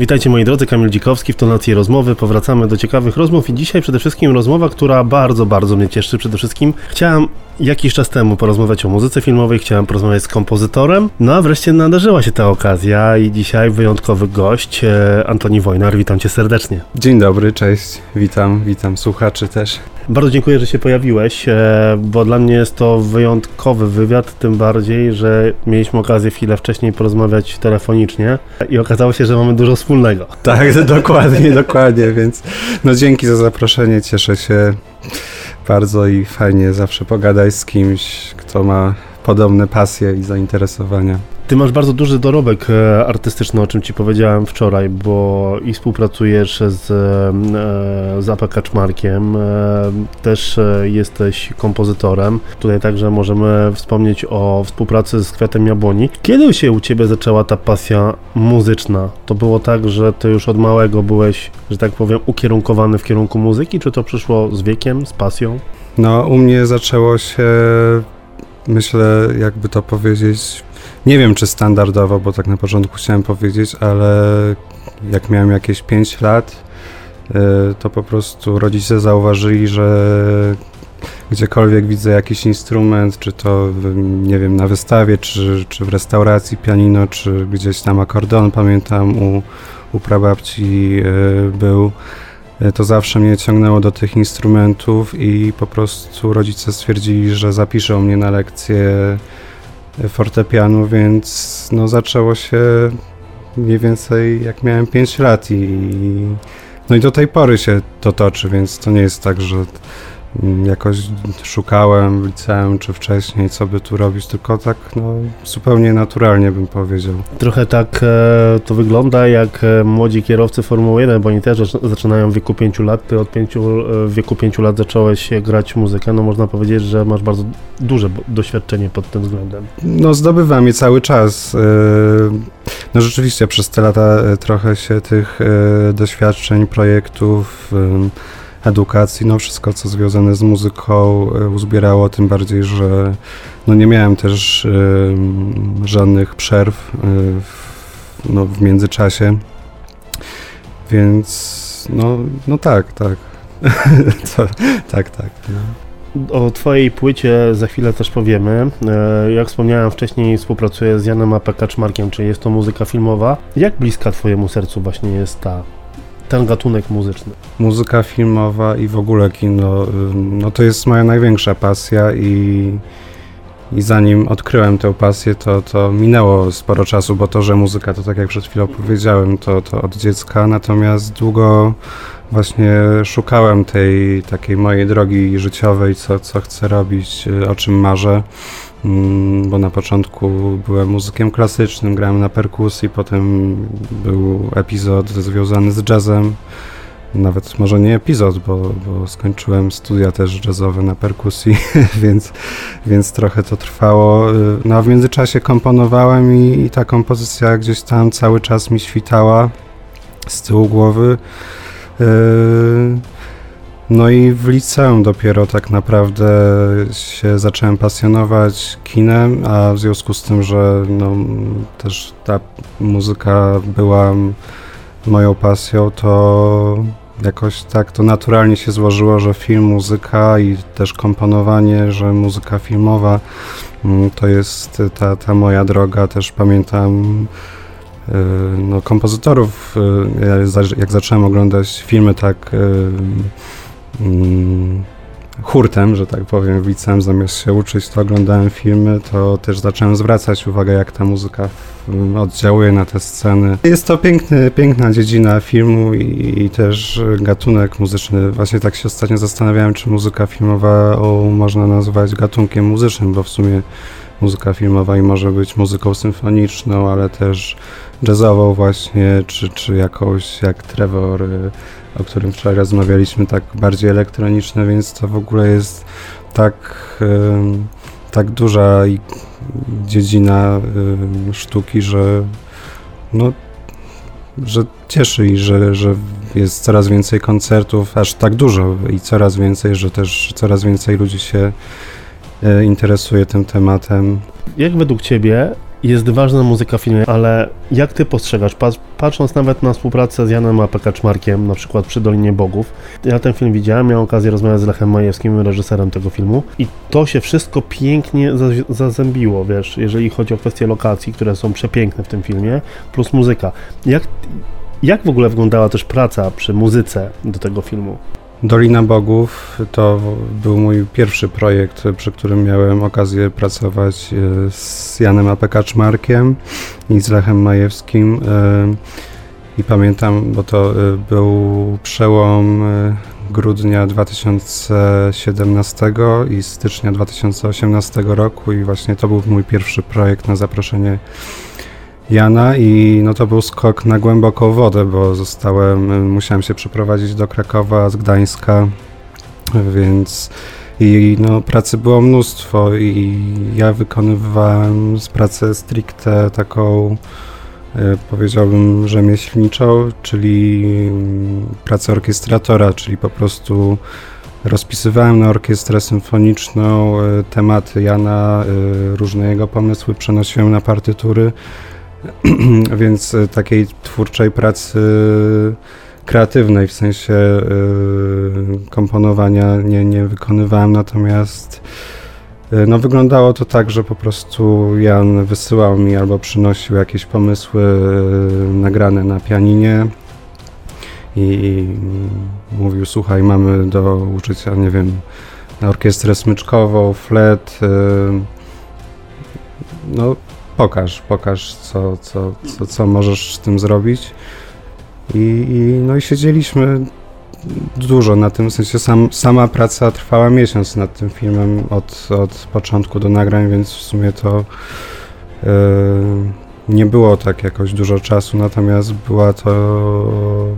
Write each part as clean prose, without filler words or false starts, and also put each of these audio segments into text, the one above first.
Witajcie moi drodzy, Kamil Dzikowski w Tonacji Rozmowy. Powracamy do ciekawych rozmów i dzisiaj przede wszystkim rozmowa, która bardzo mnie cieszy. Przede wszystkim chciałem jakiś czas temu porozmawiać o muzyce filmowej, chciałem porozmawiać z kompozytorem, no a wreszcie nadarzyła się ta okazja i dzisiaj wyjątkowy gość, Antoni Wojnar. Witam cię serdecznie. Dzień dobry, cześć, witam słuchaczy też. Bardzo dziękuję, że się pojawiłeś, bo dla mnie jest to wyjątkowy wywiad, tym bardziej, że mieliśmy okazję chwilę wcześniej porozmawiać telefonicznie i okazało się, że mamy dużo wspólnego. Tak, dokładnie, więc no dzięki za zaproszenie, cieszę się bardzo i fajnie zawsze pogadać z kimś, kto ma podobne pasje i zainteresowania. Ty masz bardzo duży dorobek artystyczny, o czym ci powiedziałem wczoraj, bo i współpracujesz z Zapa Kaczmarkiem, też jesteś kompozytorem. Tutaj także możemy wspomnieć o współpracy z Kwiatem Jabłoni. Kiedy się u ciebie zaczęła ta pasja muzyczna? To było tak, że ty już od małego byłeś, że tak powiem, ukierunkowany w kierunku muzyki, czy to przyszło z wiekiem, z pasją? No, u mnie zaczęło się, myślę, jakby to powiedzieć, nie wiem czy standardowo, bo tak na początku chciałem powiedzieć, ale jak miałem jakieś 5 lat, to po prostu rodzice zauważyli, że gdziekolwiek widzę jakiś instrument, czy to, nie wiem, na wystawie, czy w restauracji pianino, czy gdzieś tam akordeon, pamiętam u prababci był, to zawsze mnie ciągnęło do tych instrumentów i po prostu rodzice stwierdzili, że zapiszą mnie na lekcję fortepianu, więc no zaczęło się mniej więcej jak miałem 5 lat i no i do tej pory się to toczy, więc to nie jest tak, że jakoś szukałem w liceum czy wcześniej, co by tu robić, tylko tak no zupełnie naturalnie bym powiedział. Trochę tak to wygląda jak młodzi kierowcy Formuły 1, bo oni też zaczynają w wieku 5 lat, ty w wieku 5 lat zacząłeś grać muzykę, no można powiedzieć, że masz bardzo duże doświadczenie pod tym względem. No zdobywam je cały czas, no rzeczywiście przez te lata trochę się tych doświadczeń, projektów, edukacji, no wszystko co związane z muzyką uzbierało, tym bardziej, że no nie miałem też żadnych przerw no, w międzyczasie, więc no tak, tak. No. O twojej płycie za chwilę też powiemy. Jak wspomniałem wcześniej, współpracuję z Janem A.P. Kaczmarkiem, czyli jest to muzyka filmowa. Jak bliska twojemu sercu właśnie jest ten gatunek muzyczny? Muzyka filmowa i w ogóle kino, no to jest moja największa pasja i zanim odkryłem tę pasję, to minęło sporo czasu, bo to, że muzyka, to tak jak przed chwilą powiedziałem, to od dziecka, natomiast długo właśnie szukałem tej takiej mojej drogi życiowej, co chcę robić, o czym marzę, bo na początku byłem muzykiem klasycznym, grałem na perkusji, potem był epizod związany z jazzem, nawet może nie epizod, bo skończyłem studia też jazzowe na perkusji, więc trochę to trwało, no a w międzyczasie komponowałem i ta kompozycja gdzieś tam cały czas mi świtała z tyłu głowy. No i w liceum dopiero tak naprawdę się zacząłem pasjonować kinem, a w związku z tym, że no, też ta muzyka była moją pasją, to jakoś tak to naturalnie się złożyło, że film, muzyka i też komponowanie, że muzyka filmowa to jest ta moja droga. Też pamiętam no, kompozytorów, jak zacząłem oglądać filmy tak hurtem, że tak powiem, w liceum, zamiast się uczyć, to oglądałem filmy, to też zacząłem zwracać uwagę, jak ta muzyka oddziałuje na te sceny. Jest to piękna dziedzina filmu i też gatunek muzyczny. Właśnie tak się ostatnio zastanawiałem, czy muzyka filmowa można nazwać gatunkiem muzycznym, bo w sumie muzyka filmowa i może być muzyką symfoniczną, ale też jazzową właśnie, czy jakąś jak Trevor, o którym wczoraj rozmawialiśmy, tak bardziej elektroniczne, więc to w ogóle jest tak duża dziedzina sztuki, że no, że cieszy i że jest coraz więcej koncertów, aż tak dużo i coraz więcej, że też coraz więcej ludzi się interesuje tym tematem. Jak według ciebie jest ważna muzyka w filmie, ale jak ty postrzegasz, patrząc nawet na współpracę z Janem A.P. Kaczmarkiem, na przykład przy Dolinie Bogów, ja ten film widziałem, miałem okazję rozmawiać z Lechem Majewskim, reżyserem tego filmu i to się wszystko pięknie zazębiło, wiesz, jeżeli chodzi o kwestie lokacji, które są przepiękne w tym filmie, plus muzyka. Jak w ogóle wyglądała też praca przy muzyce do tego filmu? Dolina Bogów to był mój pierwszy projekt, przy którym miałem okazję pracować z Janem A.P. Kaczmarkiem i z Lechem Majewskim. I pamiętam, bo to był przełom grudnia 2017 i stycznia 2018 roku i właśnie to był mój pierwszy projekt na zaproszenie Jana i no to był skok na głęboką wodę, bo musiałem się przeprowadzić do Krakowa z Gdańska, więc i no pracy było mnóstwo i ja wykonywałem pracę stricte taką, powiedziałbym, rzemieślniczą, czyli pracę orkiestratora, czyli po prostu rozpisywałem na orkiestrę symfoniczną tematy Jana, różne jego pomysły, przenosiłem na partytury. Więc takiej twórczej pracy kreatywnej, w sensie komponowania nie wykonywałem, natomiast no, wyglądało to tak, że po prostu Jan wysyłał mi albo przynosił jakieś pomysły nagrane na pianinie i mówił, słuchaj, mamy do uczycia, nie wiem, orkiestrę smyczkową, flet, no pokaż co możesz z tym zrobić. I siedzieliśmy dużo na tym, w sensie sama praca trwała miesiąc nad tym filmem od początku do nagrań, więc w sumie to nie było tak jakoś dużo czasu, natomiast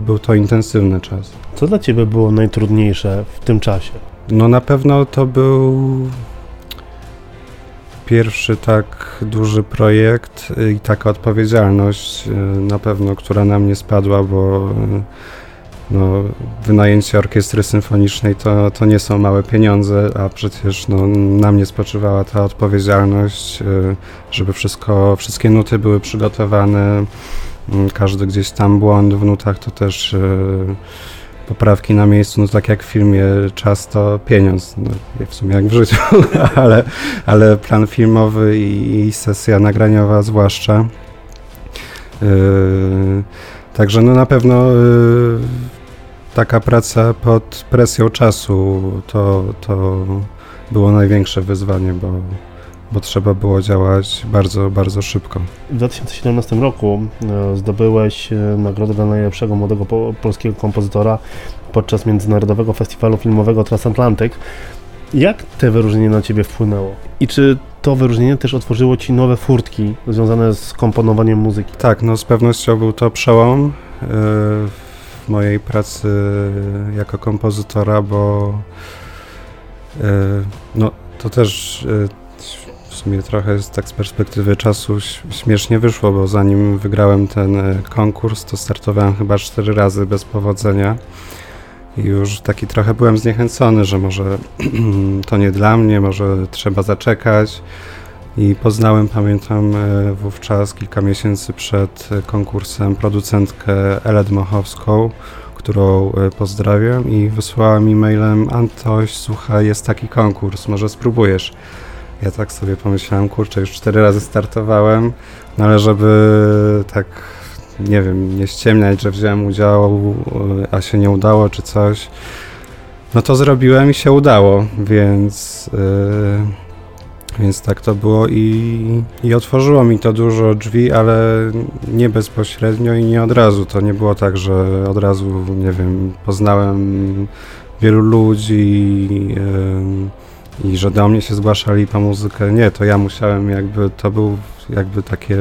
był to intensywny czas. Co dla ciebie było najtrudniejsze w tym czasie? No na pewno to był pierwszy tak duży projekt i taka odpowiedzialność na pewno, która na mnie spadła, bo no, wynajęcie orkiestry symfonicznej to nie są małe pieniądze, a przecież no, na mnie spoczywała ta odpowiedzialność, żeby wszystkie nuty były przygotowane, każdy gdzieś tam błąd w nutach to też poprawki na miejscu, no tak jak w filmie, czas to pieniądz, no, w sumie jak w życiu, ale plan filmowy i sesja nagraniowa zwłaszcza. Także no na pewno taka praca pod presją czasu to było największe wyzwanie, bo trzeba było działać bardzo, bardzo szybko. W 2017 roku zdobyłeś nagrodę dla najlepszego młodego polskiego kompozytora podczas Międzynarodowego Festiwalu Filmowego Transatlantyk. Jak te wyróżnienie na ciebie wpłynęło? I czy to wyróżnienie też otworzyło ci nowe furtki związane z komponowaniem muzyki? Tak, no z pewnością był to przełom w mojej pracy jako kompozytora, bo no to też w sumie trochę tak z perspektywy czasu śmiesznie wyszło, bo zanim wygrałem ten konkurs, to startowałem chyba 4 razy bez powodzenia i już taki trochę byłem zniechęcony, że może to nie dla mnie, może trzeba zaczekać i poznałem, pamiętam wówczas kilka miesięcy przed konkursem producentkę Elę Dmachowską, którą pozdrawiam i wysłała mi mailem: Antoś, słuchaj, jest taki konkurs, może spróbujesz. Ja tak sobie pomyślałem, kurczę, już 4 razy startowałem, no ale żeby tak, nie wiem, nie ściemniać, że wziąłem udział, a się nie udało czy coś, no to zrobiłem i się udało, więc tak to było i otworzyło mi to dużo drzwi, ale nie bezpośrednio i nie od razu, to nie było tak, że od razu, nie wiem, poznałem wielu ludzi, i że do mnie się zgłaszali po muzykę. Nie, to ja musiałem jakby, to był jakby takie,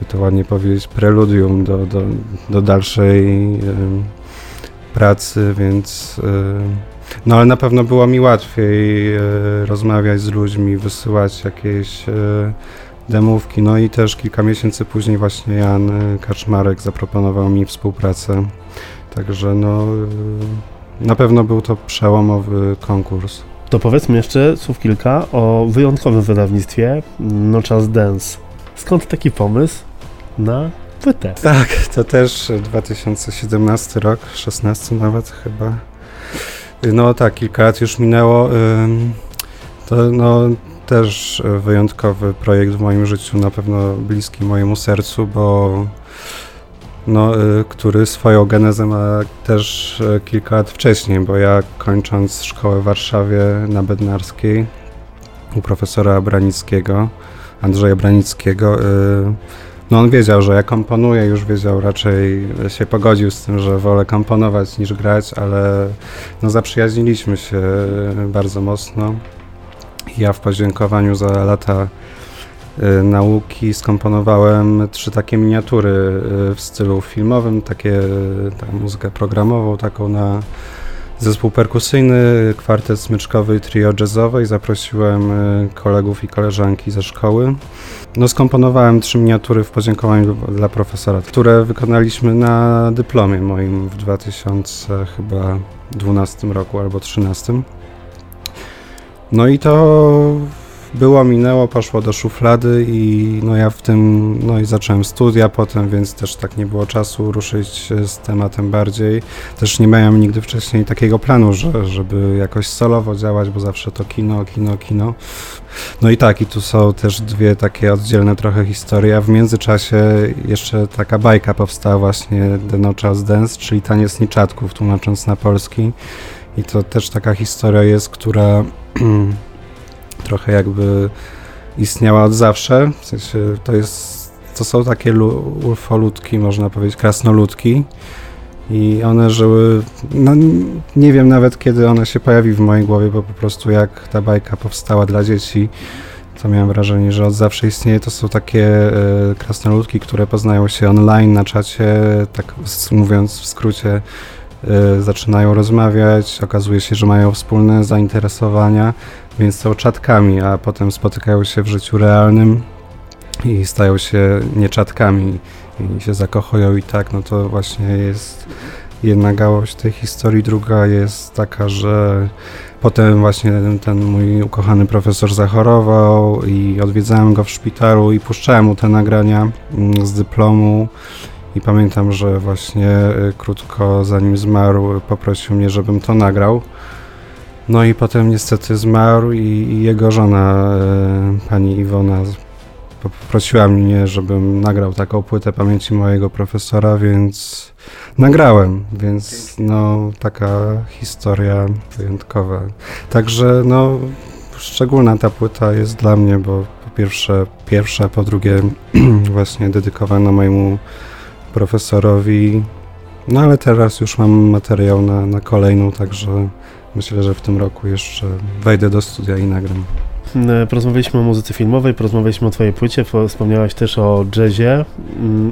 by to ładnie powiedzieć, preludium do dalszej pracy, więc no ale na pewno było mi łatwiej rozmawiać z ludźmi, wysyłać jakieś demówki, no i też kilka miesięcy później właśnie Jan Kaczmarek zaproponował mi współpracę, także no na pewno był to przełomowy konkurs. To powiedzmy jeszcze słów kilka o wyjątkowym wydawnictwie No Czas Dance. Skąd taki pomysł na płytę? Tak, to też 2017 rok, 16 nawet chyba. No tak, kilka lat już minęło. To no, też wyjątkowy projekt w moim życiu, na pewno bliski mojemu sercu, bo no, który swoją genezę ma też kilka lat wcześniej, bo ja kończąc szkołę w Warszawie na Bednarskiej u profesora Branickiego, Andrzeja Branickiego, no on wiedział, że ja komponuję, już wiedział, raczej się pogodził z tym, że wolę komponować niż grać, ale no zaprzyjaźniliśmy się bardzo mocno. Ja w podziękowaniu za lata nauki skomponowałem 3 takie miniatury w stylu filmowym, takie muzykę programową, taką na zespół perkusyjny, kwartet smyczkowy i trio jazzowe i zaprosiłem kolegów i koleżanki ze szkoły. No skomponowałem 3 miniatury w podziękowaniu dla profesora, które wykonaliśmy na dyplomie moim w 2012 roku albo 2013. No i to było, minęło, poszło do szuflady i no ja w tym, no i zacząłem studia potem, więc też tak nie było czasu ruszyć z tematem bardziej. Też nie miałem nigdy wcześniej takiego planu, żeby jakoś solowo działać, bo zawsze to kino. No i tak, i tu są też 2 takie oddzielne trochę historie. W międzyczasie jeszcze taka bajka powstała właśnie, The No Child's Dance, czyli Taniec Niczatków, tłumacząc na polski. I to też taka historia jest, która trochę jakby istniała od zawsze, w sensie to są takie ufoludki, można powiedzieć, krasnoludki i one żyły, no nie wiem nawet kiedy one się pojawiły w mojej głowie, bo po prostu jak ta bajka powstała dla dzieci, to miałem wrażenie, że od zawsze istnieje. To są takie krasnoludki, które poznają się online na czacie, tak mówiąc w skrócie, zaczynają rozmawiać, okazuje się, że mają wspólne zainteresowania, więc są czatkami, a potem spotykają się w życiu realnym i stają się nieczatkami i się zakochują i tak, no to właśnie jest jedna gałąź tej historii. Druga jest taka, że potem właśnie ten mój ukochany profesor zachorował i odwiedzałem go w szpitalu i puszczałem mu te nagrania z dyplomu. I pamiętam, że właśnie krótko zanim zmarł, poprosił mnie, żebym to nagrał. No i potem niestety zmarł i jego żona, pani Iwona, poprosiła mnie, żebym nagrał taką płytę pamięci mojego profesora, więc nagrałem. Więc no taka historia wyjątkowa. Także no szczególna ta płyta jest dla mnie, bo po pierwsze pierwsza, po drugie właśnie dedykowana mojemu profesorowi, no ale teraz już mam materiał na kolejną, także myślę, że w tym roku jeszcze wejdę do studia i nagram. Porozmawialiśmy o muzyce filmowej, porozmawialiśmy o twojej płycie, wspomniałaś też o jazzie.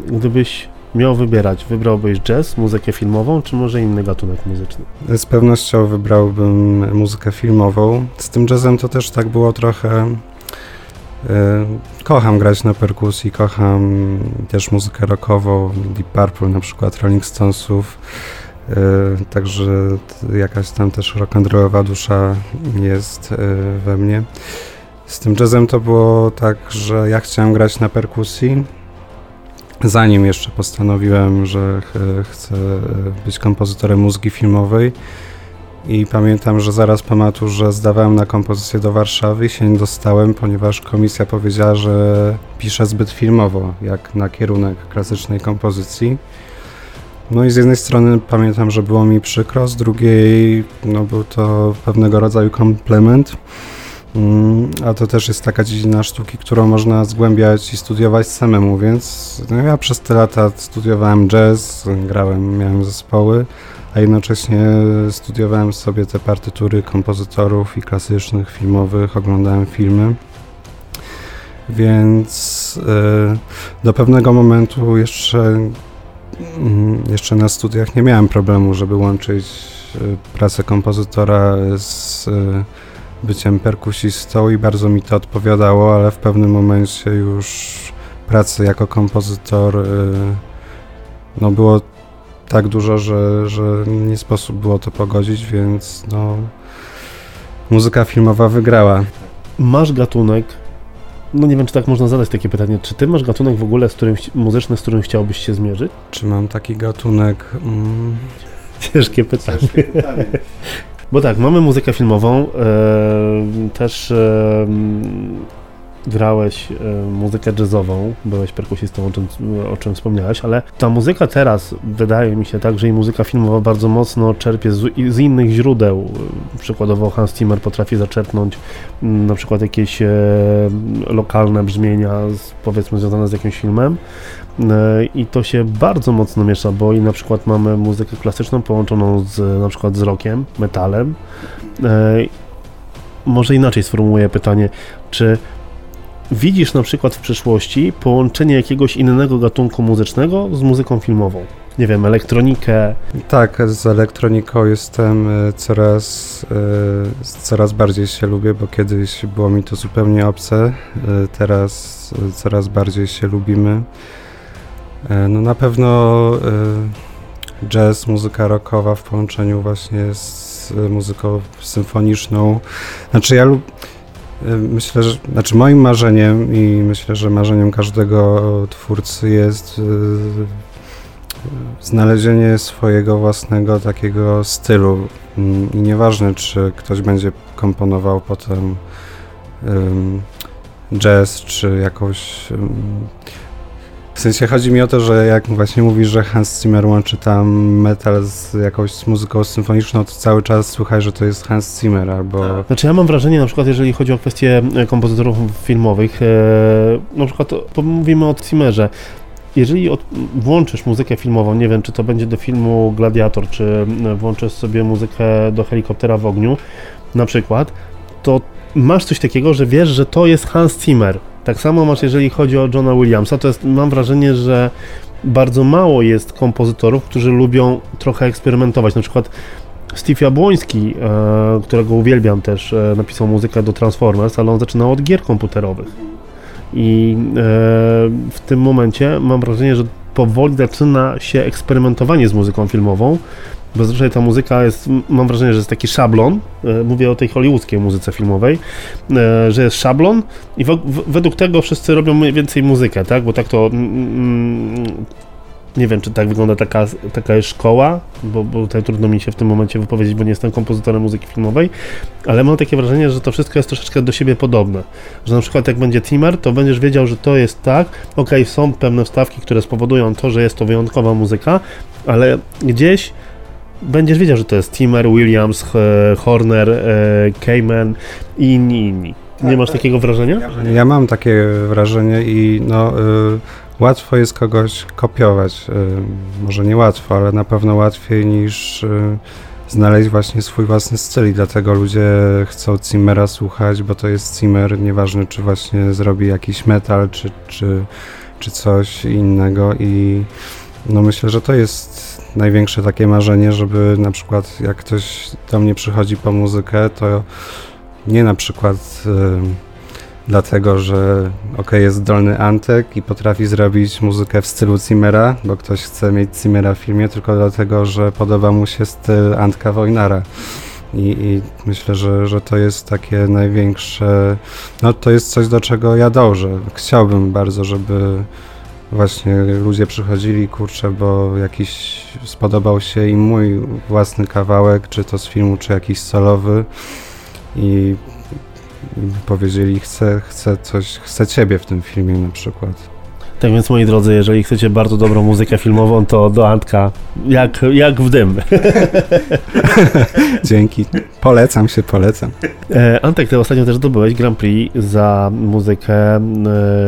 Gdybyś miał wybierać, wybrałbyś jazz, muzykę filmową, czy może inny gatunek muzyczny? Z pewnością wybrałbym muzykę filmową. Z tym jazzem to też tak było trochę. Kocham grać na perkusji, kocham też muzykę rockową, Deep Purple na przykład, Rolling Stonesów, także jakaś tam też rock'n'rollowa dusza jest we mnie. Z tym jazzem to było tak, że ja chciałem grać na perkusji, zanim jeszcze postanowiłem, że chcę być kompozytorem muzyki filmowej. I pamiętam, że zaraz po maturze zdawałem na kompozycję do Warszawy i się nie dostałem, ponieważ komisja powiedziała, że piszę zbyt filmowo, jak na kierunek klasycznej kompozycji. No i z jednej strony pamiętam, że było mi przykro, z drugiej no był to pewnego rodzaju komplement, a to też jest taka dziedzina sztuki, którą można zgłębiać i studiować samemu, więc no ja przez te lata studiowałem jazz, grałem, miałem zespoły, a jednocześnie studiowałem sobie te partytury kompozytorów i klasycznych, filmowych, oglądałem filmy, więc do pewnego momentu jeszcze na studiach nie miałem problemu, żeby łączyć pracę kompozytora z byciem perkusistą i bardzo mi to odpowiadało, ale w pewnym momencie już pracy jako kompozytor no było tak dużo, że nie sposób było to pogodzić, więc no muzyka filmowa wygrała. Masz gatunek No nie wiem, czy tak można zadać takie pytanie. Czy ty masz gatunek w ogóle, muzyczny, z którym chciałbyś się zmierzyć? Czy mam taki gatunek? Ciężkie pytanie. Ciężkie pytanie. Bo tak, mamy muzykę filmową, też grałeś muzykę jazzową, byłeś perkusistą, o czym wspomniałeś, ale ta muzyka teraz, wydaje mi się tak, że i muzyka filmowa bardzo mocno czerpie z innych źródeł. Przykładowo Hans Zimmer potrafi zaczerpnąć na przykład jakieś lokalne brzmienia, powiedzmy związane z jakimś filmem. I to się bardzo mocno miesza, bo i na przykład mamy muzykę klasyczną połączoną z, na przykład z rockiem, metalem. Może inaczej sformułuję pytanie, czy widzisz na przykład w przyszłości połączenie jakiegoś innego gatunku muzycznego z muzyką filmową? Nie wiem, elektronikę? Tak, z elektroniką jestem coraz bardziej się lubię, bo kiedyś było mi to zupełnie obce, teraz coraz bardziej się lubimy. No na pewno jazz, muzyka rockowa w połączeniu właśnie z muzyką symfoniczną. Znaczy ja myślę, że moim marzeniem i myślę, że marzeniem każdego twórcy jest znalezienie swojego własnego takiego stylu. I nieważne, czy ktoś będzie komponował potem jazz, czy jakąś... W sensie chodzi mi o to, że jak właśnie mówisz, że Hans Zimmer łączy tam metal z jakąś muzyką symfoniczną, to cały czas słuchaj, że to jest Hans Zimmer albo... Znaczy ja mam wrażenie, na przykład jeżeli chodzi o kwestie kompozytorów filmowych, na przykład mówimy o Zimmerze, jeżeli włączysz muzykę filmową, nie wiem, czy to będzie do filmu Gladiator, czy włączysz sobie muzykę do Helikoptera w ogniu, na przykład, to masz coś takiego, że wiesz, że to jest Hans Zimmer. Tak samo masz, jeżeli chodzi o Johna Williamsa, to jest, mam wrażenie, że bardzo mało jest kompozytorów, którzy lubią trochę eksperymentować. Na przykład Steve Jabłoński, którego uwielbiam też, napisał muzykę do Transformers, ale on zaczynał od gier komputerowych. I w tym momencie mam wrażenie, że powoli zaczyna się eksperymentowanie z muzyką filmową, bo zresztą ta muzyka jest, mam wrażenie, że jest taki szablon, mówię o tej hollywoodzkiej muzyce filmowej, że jest szablon i według tego wszyscy robią więcej muzykę, tak? Bo tak to, nie wiem, czy tak wygląda taka jest szkoła, bo tutaj trudno mi się w tym momencie wypowiedzieć, bo nie jestem kompozytorem muzyki filmowej, ale mam takie wrażenie, że to wszystko jest troszeczkę do siebie podobne, że na przykład jak będzie Zimmer, to będziesz wiedział, że to jest tak, okej, są pewne wstawki, które spowodują to, że jest to wyjątkowa muzyka, ale gdzieś będziesz wiedział, że to jest Zimmer, Williams, Horner, Kamen i inni. Nie masz takiego wrażenia? Ja mam takie wrażenie i łatwo jest kogoś kopiować. Może nie łatwo, ale na pewno łatwiej niż znaleźć właśnie swój własny styl i dlatego ludzie chcą Zimmera słuchać, bo to jest Zimmer, nieważne czy właśnie zrobi jakiś metal, czy coś innego i myślę, że to jest największe takie marzenie, żeby na przykład jak ktoś do mnie przychodzi po muzykę, to nie na przykład dlatego, że jest zdolny Antek i potrafi zrobić muzykę w stylu Zimmera, bo ktoś chce mieć Zimmera w filmie, tylko dlatego, że podoba mu się styl Antka Wojnara. I myślę, że to jest takie największe, to jest coś, do czego ja dążę. Chciałbym bardzo, żeby właśnie ludzie przychodzili, bo jakiś spodobał się im mój własny kawałek, czy to z filmu, czy jakiś solowy i powiedzieli, chcę ciebie w tym filmie na przykład. Tak więc, moi drodzy, jeżeli chcecie bardzo dobrą muzykę filmową, to do Antka jak w dym. Dzięki. Polecam. Antek, ty ostatnio też zdobyłeś Grand Prix za muzykę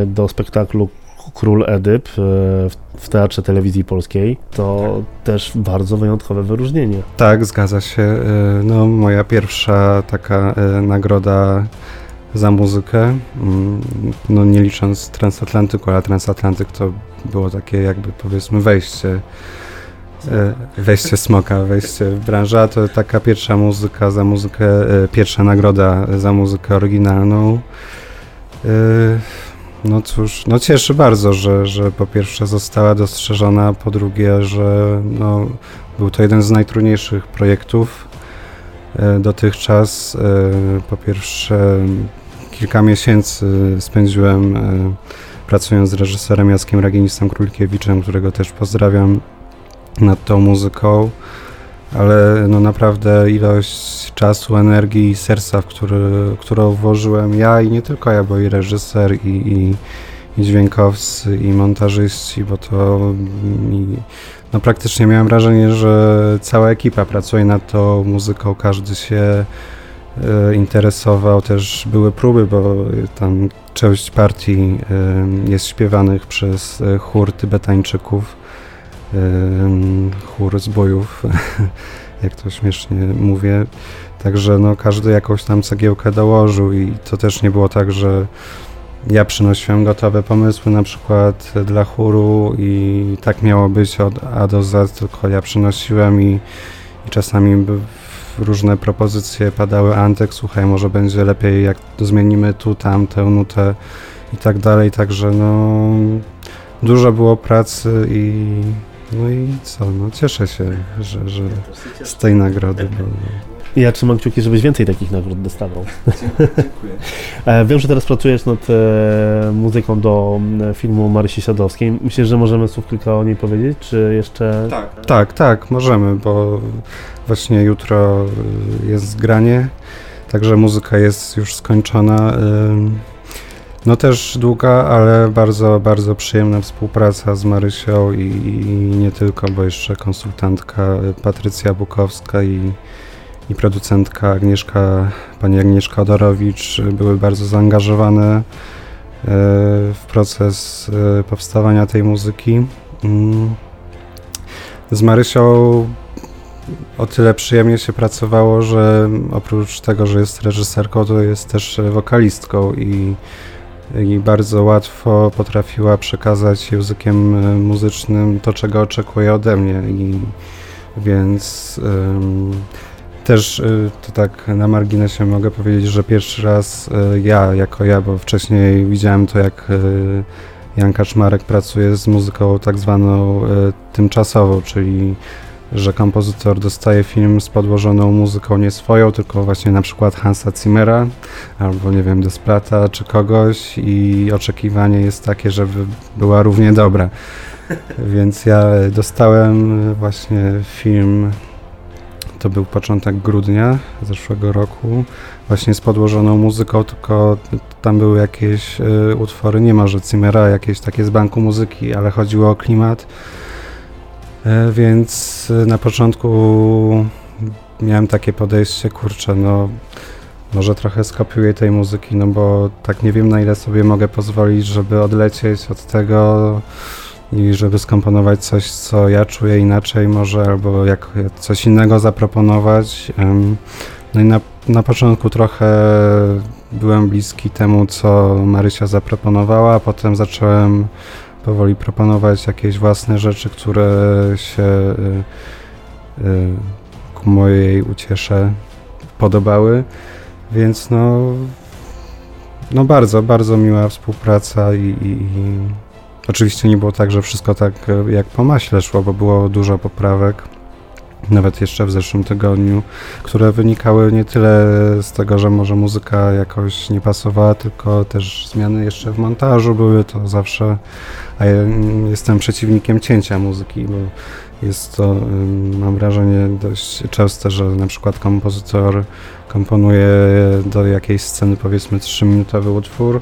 do spektaklu Król Edyp w Teatrze Telewizji Polskiej, to też bardzo wyjątkowe wyróżnienie. Tak, zgadza się. Moja pierwsza taka nagroda za muzykę, nie licząc Transatlantyku, ale Transatlantyk to było takie jakby powiedzmy wejście smoka w branżę, a to taka pierwsza nagroda za muzykę oryginalną. Cieszy bardzo, że po pierwsze została dostrzeżona, a po drugie, że był to jeden z najtrudniejszych projektów dotychczas. Po pierwsze kilka miesięcy spędziłem pracując z reżyserem Jackiem Raginís-Królikewiczem, którego też pozdrawiam, nad tą muzyką, ale no naprawdę ilość czasu, energii i serca, którą włożyłem ja i nie tylko ja, bo i reżyser, i dźwiękowcy, i montażyści, bo to no praktycznie miałem wrażenie, że cała ekipa pracuje nad tą muzyką, każdy się interesował, też były próby, bo tam część partii jest śpiewanych przez chór Tybetańczyków, chór zbójów, jak to śmiesznie mówię, także no każdy jakąś tam cegiełkę dołożył i to też nie było tak, że ja przynosiłem gotowe pomysły na przykład dla chóru i tak miało być od A do Z, tylko ja przynosiłem i czasami różne propozycje padały, Antek, słuchaj, może będzie lepiej jak zmienimy tu, tam, tę nutę i tak dalej, także no dużo było pracy i no i co, no cieszę się, że z tej nagrody było. Ja trzymam kciuki, żebyś więcej takich nagród dostawał. Dziękuję. Wiem, że teraz pracujesz nad muzyką do filmu Marysi Sadowskiej. Myślę, że możemy słów kilka o niej powiedzieć, czy jeszcze... Tak, możemy, bo właśnie jutro jest granie, także muzyka jest już skończona. No też długa, ale bardzo, bardzo przyjemna współpraca z Marysią i nie tylko, bo jeszcze konsultantka Patrycja Bukowska i producentka pani Agnieszka Odorowicz były bardzo zaangażowane w proces powstawania tej muzyki. Z Marysią o tyle przyjemnie się pracowało, że oprócz tego, że jest reżyserką, to jest też wokalistką i bardzo łatwo potrafiła przekazać językiem muzycznym to, czego oczekuje ode mnie. Więc też to tak na marginesie mogę powiedzieć, że pierwszy raz ja, bo wcześniej widziałem to, jak Jan Kaczmarek pracuje z muzyką tak zwaną tymczasową, czyli że kompozytor dostaje film z podłożoną muzyką nie swoją, tylko właśnie na przykład Hansa Zimmera albo nie wiem, Desplata czy kogoś i oczekiwanie jest takie, żeby była równie dobra. Więc ja dostałem właśnie film, to był początek grudnia zeszłego roku, właśnie z podłożoną muzyką, tylko tam były jakieś utwory, nie może Zimmera, jakieś takie z banku muzyki, ale chodziło o klimat. Więc na początku miałem takie podejście, kurczę, no może trochę skopiuję tej muzyki, no bo tak nie wiem, na ile sobie mogę pozwolić, żeby odlecieć od tego i żeby skomponować coś, co ja czuję inaczej może, albo jak coś innego zaproponować. No i na początku trochę byłem bliski temu, co Marysia zaproponowała, a potem zacząłem powoli proponować jakieś własne rzeczy, które się ku mojej uciesze podobały, więc no bardzo, bardzo miła współpraca i oczywiście nie było tak, że wszystko tak jak po maśle szło, bo było dużo poprawek, nawet jeszcze w zeszłym tygodniu, które wynikały nie tyle z tego, że może muzyka jakoś nie pasowała, tylko też zmiany jeszcze w montażu były, to zawsze, a ja jestem przeciwnikiem cięcia muzyki, bo jest to, mam wrażenie, dość częste, że na przykład kompozytor komponuje do jakiejś sceny powiedzmy 3-minutowy utwór,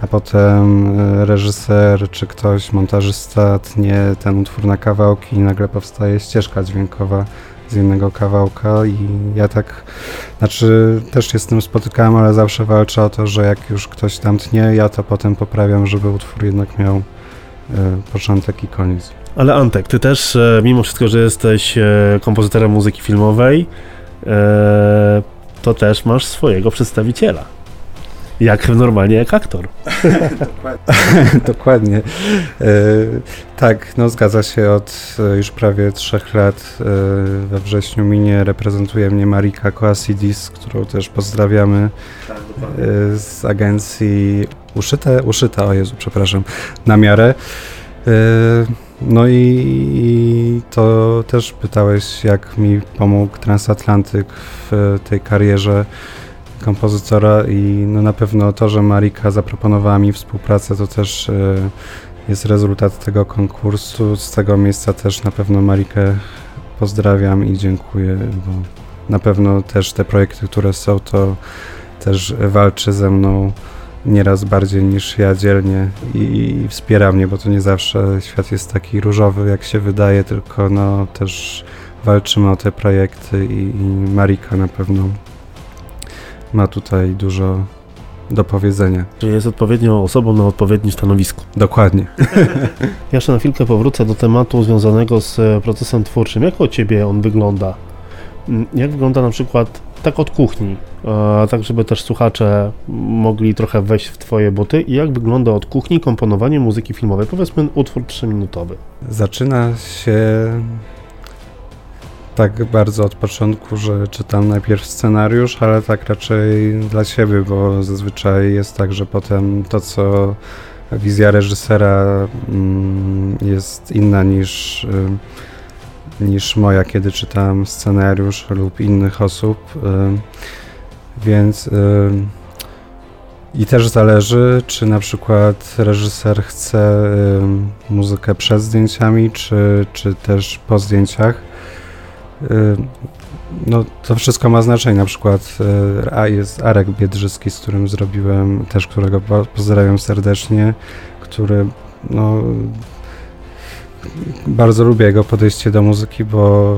a potem reżyser czy ktoś, montażysta tnie ten utwór na kawałki i nagle powstaje ścieżka dźwiękowa z jednego kawałka i ja tak, znaczy też się z tym spotykałem, ale zawsze walczę o to, że jak już ktoś tam tnie, ja to potem poprawiam, żeby utwór jednak miał początek i koniec. Ale Antek, ty też mimo wszystko, że jesteś kompozytorem muzyki filmowej, to też masz swojego przedstawiciela. Jak normalnie, jak aktor. Dokładnie. Tak, no zgadza się, od już prawie 3 lat we wrześniu minie reprezentuje mnie Marika Koasidis, którą też pozdrawiamy z agencji Uszyta, o Jezu, przepraszam, Na Miarę. No i to też pytałeś, jak mi pomógł Transatlantyk w tej karierze kompozytora i no na pewno to, że Marika zaproponowała mi współpracę, to też jest rezultat tego konkursu. Z tego miejsca też na pewno Marikę pozdrawiam i dziękuję, bo na pewno też te projekty, które są, to też walczy ze mną nieraz bardziej niż ja dzielnie i wspiera mnie, bo to nie zawsze świat jest taki różowy, jak się wydaje, tylko no też walczymy o te projekty i Marika na pewno ma tutaj dużo do powiedzenia. Czyli jest odpowiednią osobą na odpowiednim stanowisku. Dokładnie. Ja jeszcze na chwilkę powrócę do tematu związanego z procesem twórczym. Jak u Ciebie on wygląda? Jak wygląda na przykład tak od kuchni, tak żeby też słuchacze mogli trochę wejść w Twoje buty i jak wygląda od kuchni komponowanie muzyki filmowej, powiedzmy utwór 3-minutowy? Zaczyna się tak bardzo od początku, że czytam najpierw scenariusz, ale tak raczej dla siebie, bo zazwyczaj jest tak, że potem to, co wizja reżysera jest inna niż moja, kiedy czytam scenariusz lub innych osób, więc i też zależy, czy na przykład reżyser chce muzykę przed zdjęciami, czy też po zdjęciach. No to wszystko ma znaczenie, na przykład jest Arek Biedrzycki, z którym zrobiłem też, którego pozdrawiam serdecznie, który no bardzo lubię jego podejście do muzyki, bo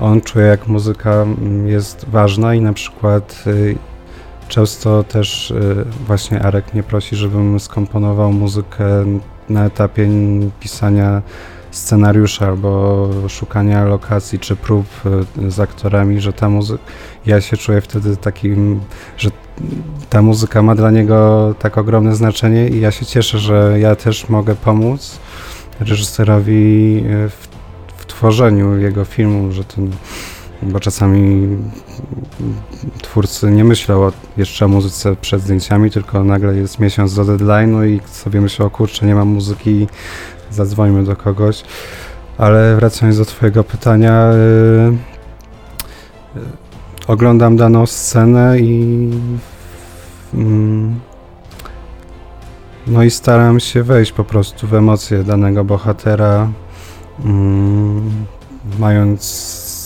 on czuje, jak muzyka jest ważna i na przykład często też właśnie Arek mnie prosi, żebym skomponował muzykę na etapie pisania scenariusza albo szukania lokacji czy prób z aktorami, że ta muzyka, ja się czuję wtedy takim, że ta muzyka ma dla niego tak ogromne znaczenie i ja się cieszę, że ja też mogę pomóc reżyserowi w tworzeniu jego filmu, że ten, bo czasami twórcy nie myślą jeszcze o muzyce przed zdjęciami, tylko nagle jest miesiąc do deadline'u i sobie myślą, kurczę, nie mam muzyki, zadzwońmy do kogoś, ale wracając do Twojego pytania, oglądam daną scenę i no i staram się wejść po prostu w emocje danego bohatera, mając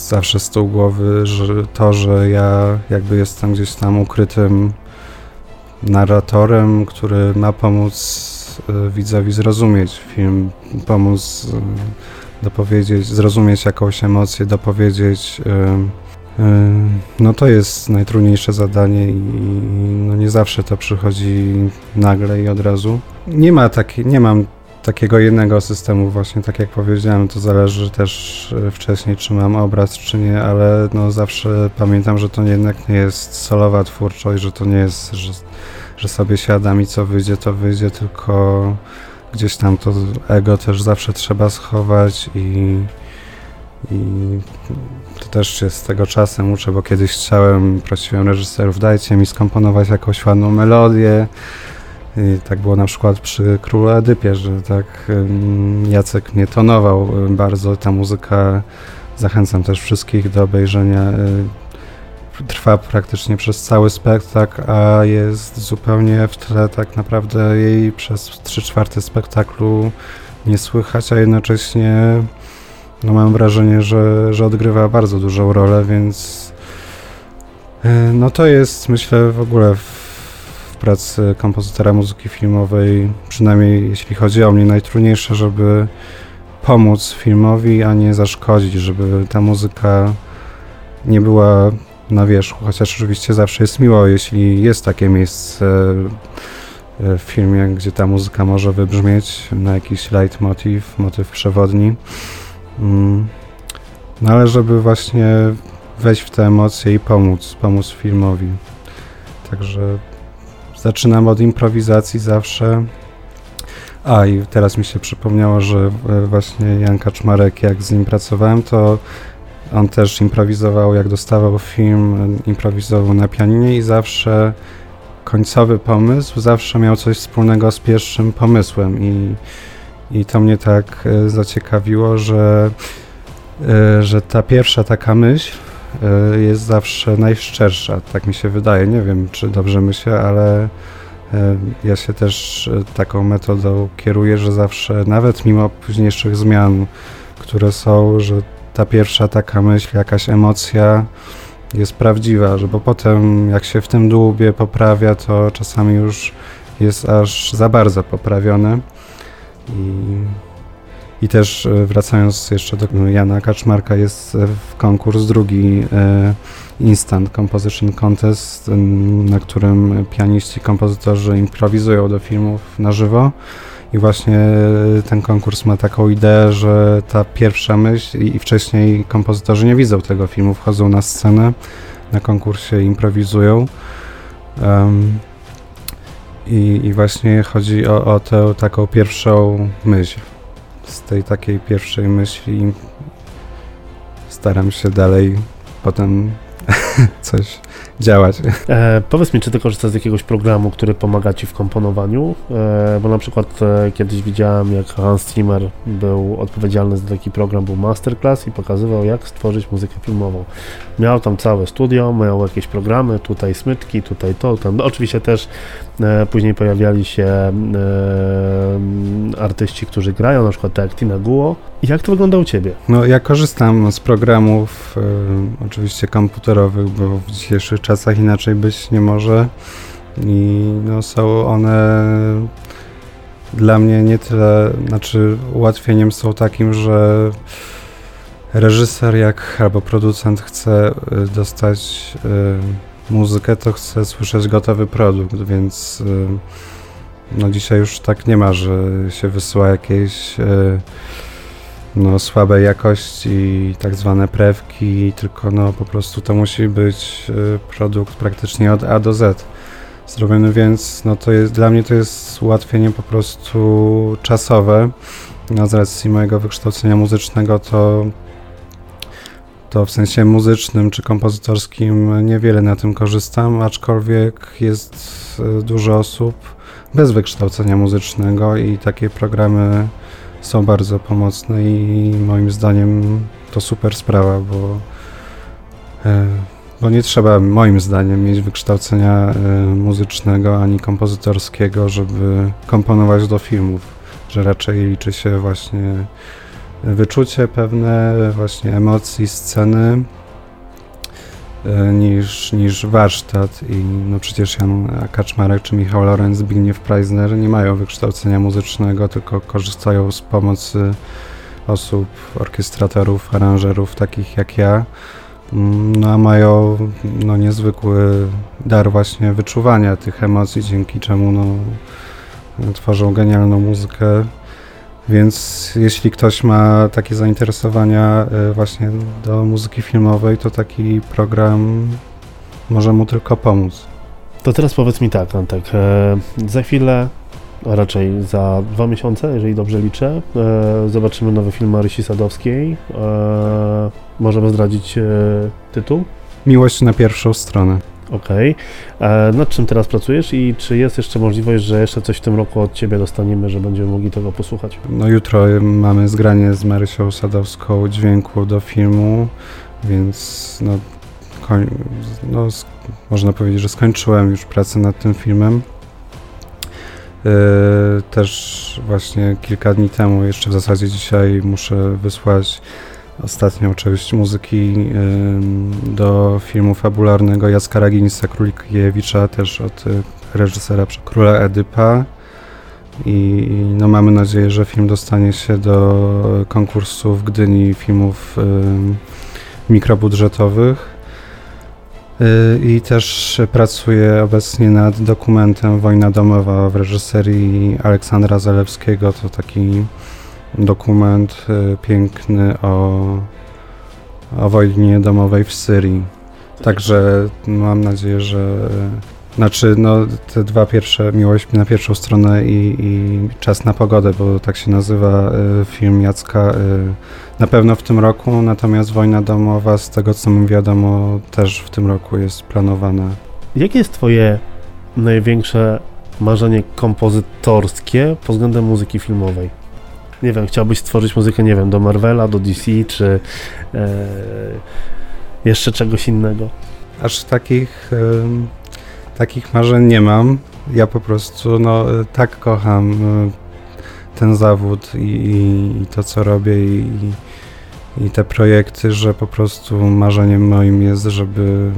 zawsze z tyłu głowy, że to, że ja jakby jestem gdzieś tam ukrytym narratorem, który ma pomóc widzowi zrozumieć film, pomóc dopowiedzieć, zrozumieć jakąś emocję, dopowiedzieć. No to jest najtrudniejsze zadanie i no nie zawsze to przychodzi nagle i od razu. Nie mam takiego jednego systemu właśnie, tak jak powiedziałem, to zależy też wcześniej, czy mam obraz, czy nie, ale no zawsze pamiętam, że to jednak nie jest solowa twórczość, że to nie jest, że sobie siadam i co wyjdzie, to wyjdzie, tylko gdzieś tam to ego też zawsze trzeba schować i to też się z tego czasem uczę, bo kiedyś prosiłem reżyserów, dajcie mi skomponować jakąś ładną melodię. I tak było na przykład przy Królu Edypie, że tak Jacek mnie tonował bardzo, ta muzyka, zachęcam też wszystkich do obejrzenia, trwa praktycznie przez cały spektakl, a jest zupełnie w tle, tak naprawdę jej przez 3/4 spektaklu nie słychać, a jednocześnie no mam wrażenie, że odgrywa bardzo dużą rolę, więc no to jest, myślę, w ogóle w pracy kompozytora muzyki filmowej, przynajmniej jeśli chodzi o mnie, najtrudniejsze, żeby pomóc filmowi, a nie zaszkodzić, żeby ta muzyka nie była na wierzchu, chociaż oczywiście zawsze jest miło, jeśli jest takie miejsce w filmie, gdzie ta muzyka może wybrzmieć na jakiś leitmotiv, motyw przewodni. No ale żeby właśnie wejść w te emocje i pomóc filmowi. Także zaczynam od improwizacji zawsze. A i teraz mi się przypomniało, że właśnie Jan Kaczmarek, jak z nim pracowałem, to on też improwizował, jak dostawał film, improwizował na pianinie i zawsze końcowy pomysł zawsze miał coś wspólnego z pierwszym pomysłem i to mnie tak zaciekawiło, że ta pierwsza taka myśl jest zawsze najszczersza, tak mi się wydaje. Nie wiem, czy dobrze myślę, ale ja się też taką metodą kieruję, że zawsze, nawet mimo późniejszych zmian, które są, że ta pierwsza taka myśl, jakaś emocja jest prawdziwa, że bo potem jak się w tym dłubie poprawia, to czasami już jest aż za bardzo poprawione. I też wracając jeszcze do Jana Kaczmarka, jest w konkurs drugi Instant Composition Contest, na którym pianiści, kompozytorzy improwizują do filmów na żywo. I właśnie ten konkurs ma taką ideę, że ta pierwsza myśl i wcześniej kompozytorzy nie widzą tego filmu, wchodzą na scenę, na konkursie improwizują. I właśnie chodzi o tę taką pierwszą myśl. Z tej takiej pierwszej myśli staram się dalej potem coś działać. Powiedz mi, czy ty korzystasz z jakiegoś programu, który pomaga ci w komponowaniu? Bo na przykład kiedyś widziałem, jak Hans Zimmer był odpowiedzialny za taki program, był Masterclass i pokazywał, jak stworzyć muzykę filmową. Miał tam całe studio, miał jakieś programy, tutaj smyczki, tutaj to, tam. No, oczywiście też później pojawiali się artyści, którzy grają, na przykład tak jak Tina Guo. Jak to wygląda u ciebie? No, ja korzystam z programów oczywiście komputerowych, bo w dzisiejszych czasach inaczej być nie może i no, są one dla mnie nie tyle, znaczy ułatwieniem są takim, że reżyser albo producent chce dostać muzykę, to chce słyszeć gotowy produkt, więc no, dzisiaj już tak nie ma, że się wysyła jakieś no, słabej jakości, tak zwane prewki, tylko no, po prostu to musi być produkt praktycznie od A do Z zrobiony, więc no, to jest, dla mnie to jest ułatwienie po prostu czasowe. No, z racji mojego wykształcenia muzycznego to w sensie muzycznym czy kompozytorskim niewiele na tym korzystam, aczkolwiek jest dużo osób bez wykształcenia muzycznego i takie programy są bardzo pomocne i moim zdaniem to super sprawa, bo nie trzeba moim zdaniem mieć wykształcenia muzycznego ani kompozytorskiego, żeby komponować do filmów, że raczej liczy się właśnie wyczucie pewne, właśnie emocji, sceny niż warsztat i no przecież Jan A.P. Kaczmarek czy Michał Lorenz, Zbigniew Preisner nie mają wykształcenia muzycznego, tylko korzystają z pomocy osób, orkiestratorów, aranżerów takich jak ja, no a mają no niezwykły dar właśnie wyczuwania tych emocji, dzięki czemu no tworzą genialną muzykę. Więc jeśli ktoś ma takie zainteresowania właśnie do muzyki filmowej, to taki program może mu tylko pomóc. To teraz powiedz mi tak, Antek, za chwilę, a raczej za 2 miesiące, jeżeli dobrze liczę, zobaczymy nowy film Marysi Sadowskiej. Możemy zdradzić tytuł? Miłość na pierwszą stronę. Okej. Nad czym teraz pracujesz i czy jest jeszcze możliwość, że jeszcze coś w tym roku od ciebie dostaniemy, że będziemy mogli tego posłuchać? No jutro mamy zgranie z Marysią Sadowską dźwięku do filmu, więc no, można powiedzieć, że skończyłem już pracę nad tym filmem. Też właśnie kilka dni temu, jeszcze w zasadzie dzisiaj muszę wysłać ostatnią część muzyki do filmu fabularnego Jacka Raginisa-Królikiewicza, też od reżysera Króla Edypa. I no, mamy nadzieję, że film dostanie się do konkursu w Gdyni filmów mikrobudżetowych. I też pracuję obecnie nad dokumentem Wojna domowa w reżyserii Aleksandra Zalewskiego. To taki dokument piękny o wojnie domowej w Syrii. Także mam nadzieję, że te dwa pierwsze, Miłość na pierwszą stronę i Czas na pogodę, bo tak się nazywa film Jacka, na pewno w tym roku, natomiast Wojna domowa, z tego co mi wiadomo, też w tym roku jest planowana. Jakie jest twoje największe marzenie kompozytorskie pod względem muzyki filmowej? Nie wiem, chciałbyś stworzyć muzykę, nie wiem, do Marvela, do DC, czy jeszcze czegoś innego. Aż takich marzeń nie mam. Ja po prostu tak kocham ten zawód i to, co robię i te projekty, że po prostu marzeniem moim jest, żeby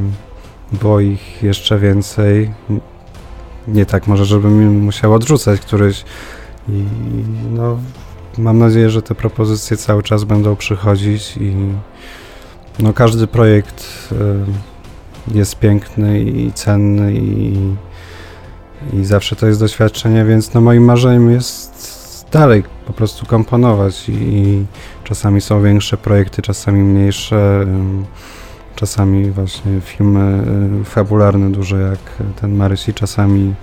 było ich jeszcze więcej. Nie tak może, żebym musiał odrzucać któryś. I mam nadzieję, że te propozycje cały czas będą przychodzić i każdy projekt jest piękny i cenny i zawsze to jest doświadczenie, więc moim marzeniem jest dalej po prostu komponować i czasami są większe projekty, czasami mniejsze, czasami właśnie filmy fabularne duże jak ten Marysi, czasami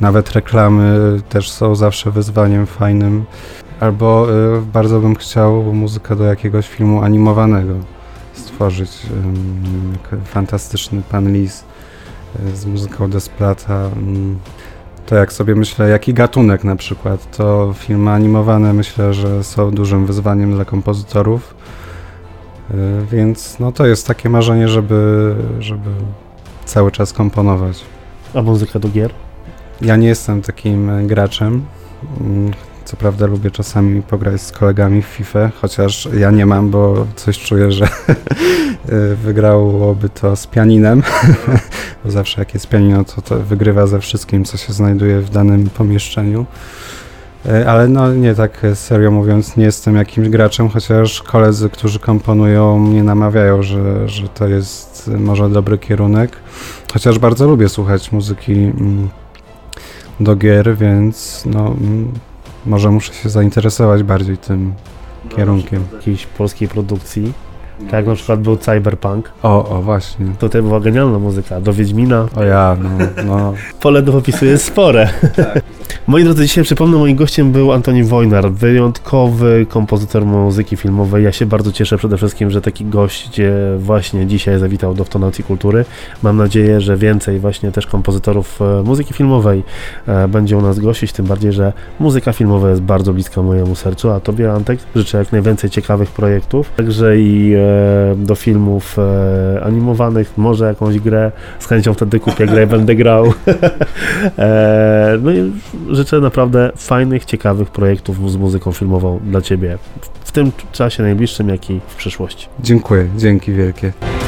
nawet reklamy też są zawsze wyzwaniem fajnym, albo bardzo bym chciał muzykę do jakiegoś filmu animowanego stworzyć, fantastyczny Pan Lis z muzyką Desplata. To jak sobie myślę, jaki gatunek na przykład, to filmy animowane myślę, że są dużym wyzwaniem dla kompozytorów, więc to jest takie marzenie, żeby cały czas komponować. A muzyka do gier? Ja nie jestem takim graczem, co prawda lubię czasami pograć z kolegami w FIFA, chociaż ja nie mam, bo coś czuję, że wygrałoby to z pianinem, bo zawsze jak jest pianino, to wygrywa ze wszystkim, co się znajduje w danym pomieszczeniu. Ale nie, tak serio mówiąc, nie jestem jakimś graczem, chociaż koledzy, którzy komponują, mnie namawiają, że to jest może dobry kierunek, chociaż bardzo lubię słuchać muzyki do gier, więc może muszę się zainteresować bardziej tym kierunkiem. Jakiejś polskiej produkcji, tak jak na przykład był Cyberpunk. O, właśnie. To była genialna muzyka, do Wiedźmina. O ja, Pole do popisu jest spore. Tak. Moi drodzy, dzisiaj przypomnę, moim gościem był Antoni Wojnar, wyjątkowy kompozytor muzyki filmowej. Ja się bardzo cieszę przede wszystkim, że taki gość właśnie dzisiaj zawitał do Wtonacji Kultury. Mam nadzieję, że więcej właśnie też kompozytorów muzyki filmowej będzie u nas gościć, tym bardziej, że muzyka filmowa jest bardzo bliska mojemu sercu, a Tobie, Antek, życzę jak najwięcej ciekawych projektów, także i do filmów animowanych, może jakąś grę, z chęcią wtedy kupię grę i będę grał. I życzę naprawdę fajnych, ciekawych projektów z muzyką filmową dla Ciebie w tym czasie najbliższym, jak i w przyszłości. Dziękuję, dzięki wielkie.